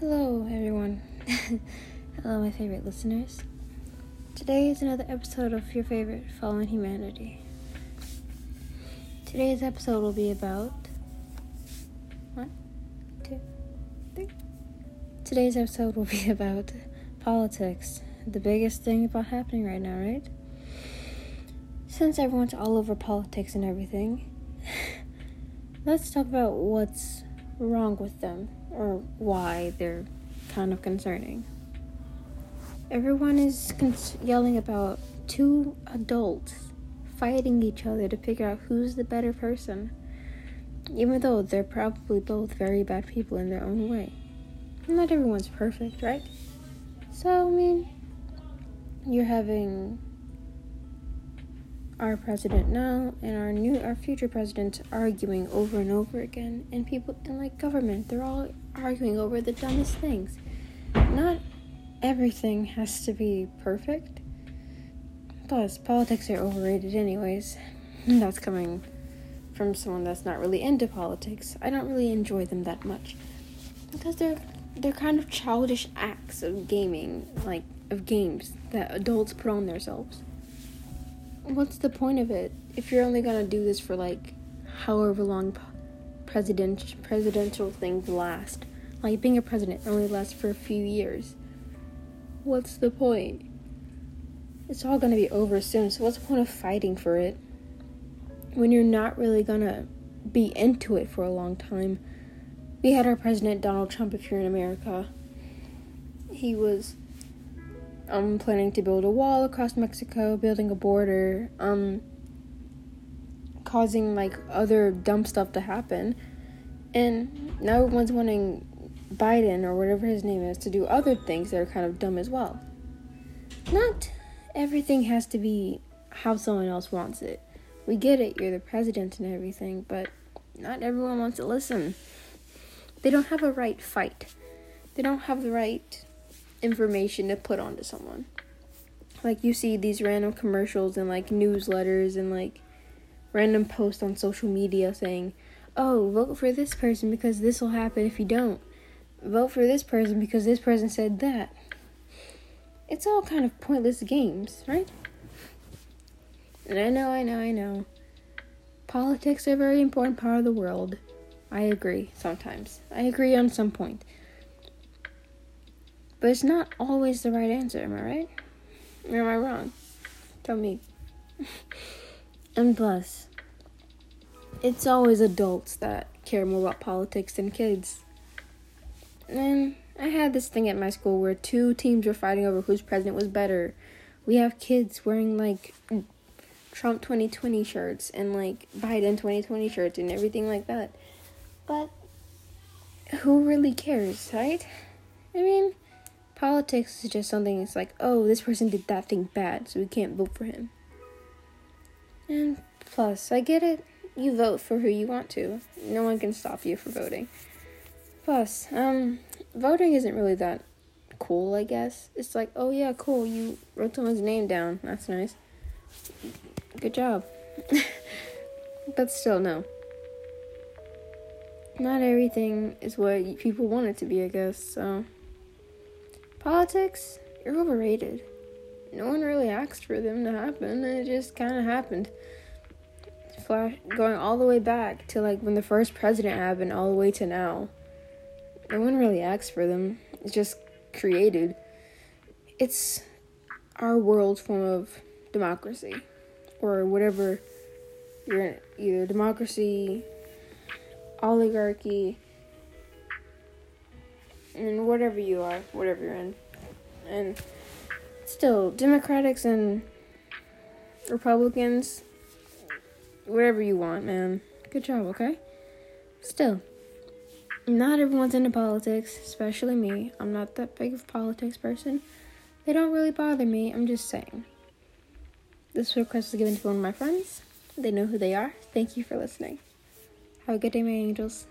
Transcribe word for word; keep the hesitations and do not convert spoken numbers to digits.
Hello, everyone. Hello, my favorite listeners. Today is another episode of your favorite Fallen Humanity. Today's episode will be about... One, two, three. Today's episode will be about politics. The biggest thing about happening right now, right? Since everyone's all over politics and everything, let's talk about what's wrong with them, or why they're kind of concerning. Everyone is cons- yelling about two adults fighting each other to figure out who's the better person, even though they're probably both very bad people in their own way. Not everyone's perfect, right? So, I mean, you're having our president now and our new, our future presidents arguing over and over again, and people in like government, they're all arguing over the dumbest things. Not everything has to be perfect. Plus, politics are overrated, anyways. That's coming from someone that's not really into politics. I don't really enjoy them that much because they're they're kind of childish acts of gaming, like of games that adults put on themselves. What's the point of it if you're only gonna do this for like however long president presidential things last? Like being a president only lasts for a few years. What's the point? It's all gonna be over soon, so what's the point of fighting for it when you're not really gonna be into it for a long time? We had our president Donald Trump. If you're in America, he was Um, planning to build a wall across Mexico, building a border, um, causing, like, other dumb stuff to happen. And now everyone's wanting Biden, or whatever his name is, to do other things that are kind of dumb as well. Not everything has to be how someone else wants it. We get it, you're the president and everything, but not everyone wants to listen. They don't have a right fight. They don't have the right information to put onto someone. Like, you see these random commercials and like newsletters and like random posts on social media saying, oh, vote for this person because this will happen if you don't. Vote for this person because this person said that. It's all kind of pointless games, right? And I know, I know, I know. Politics are a very important part of the world. I agree sometimes. I agree on some point. But it's not always the right answer, am I right? Or am I wrong? Tell me. And plus, it's always adults that care more about politics than kids. And I had this thing at my school where two teams were fighting over whose president was better. We have kids wearing, like, Trump twenty twenty shirts and, like, Biden twenty twenty shirts and everything like that. But who really cares, right? I mean, politics is just something that's like, oh, this person did that thing bad, so we can't vote for him. And plus, I get it. You vote for who you want to. No one can stop you from voting. Plus, um, voting isn't really that cool, I guess. It's like, oh yeah, cool, you wrote someone's name down. That's nice. Good job. But still, no. Not everything is what people want it to be, I guess, so... Politics, you're overrated. No one really asked for them to happen, and it just kind of happened. Flash, going all the way back to, like, when the first president happened, all the way to now. No one really asked for them. It's just created. It's our world's form of democracy. Or whatever you're in. Either democracy, oligarchy, and whatever you are, whatever you're in. And still, Democrats and Republicans, whatever you want, man. Good job, okay? Still, not everyone's into politics, especially me. I'm not that big of a politics person. They don't really bother me, I'm just saying. This request was given to one of my friends. They know who they are. Thank you for listening. Have a good day, my angels.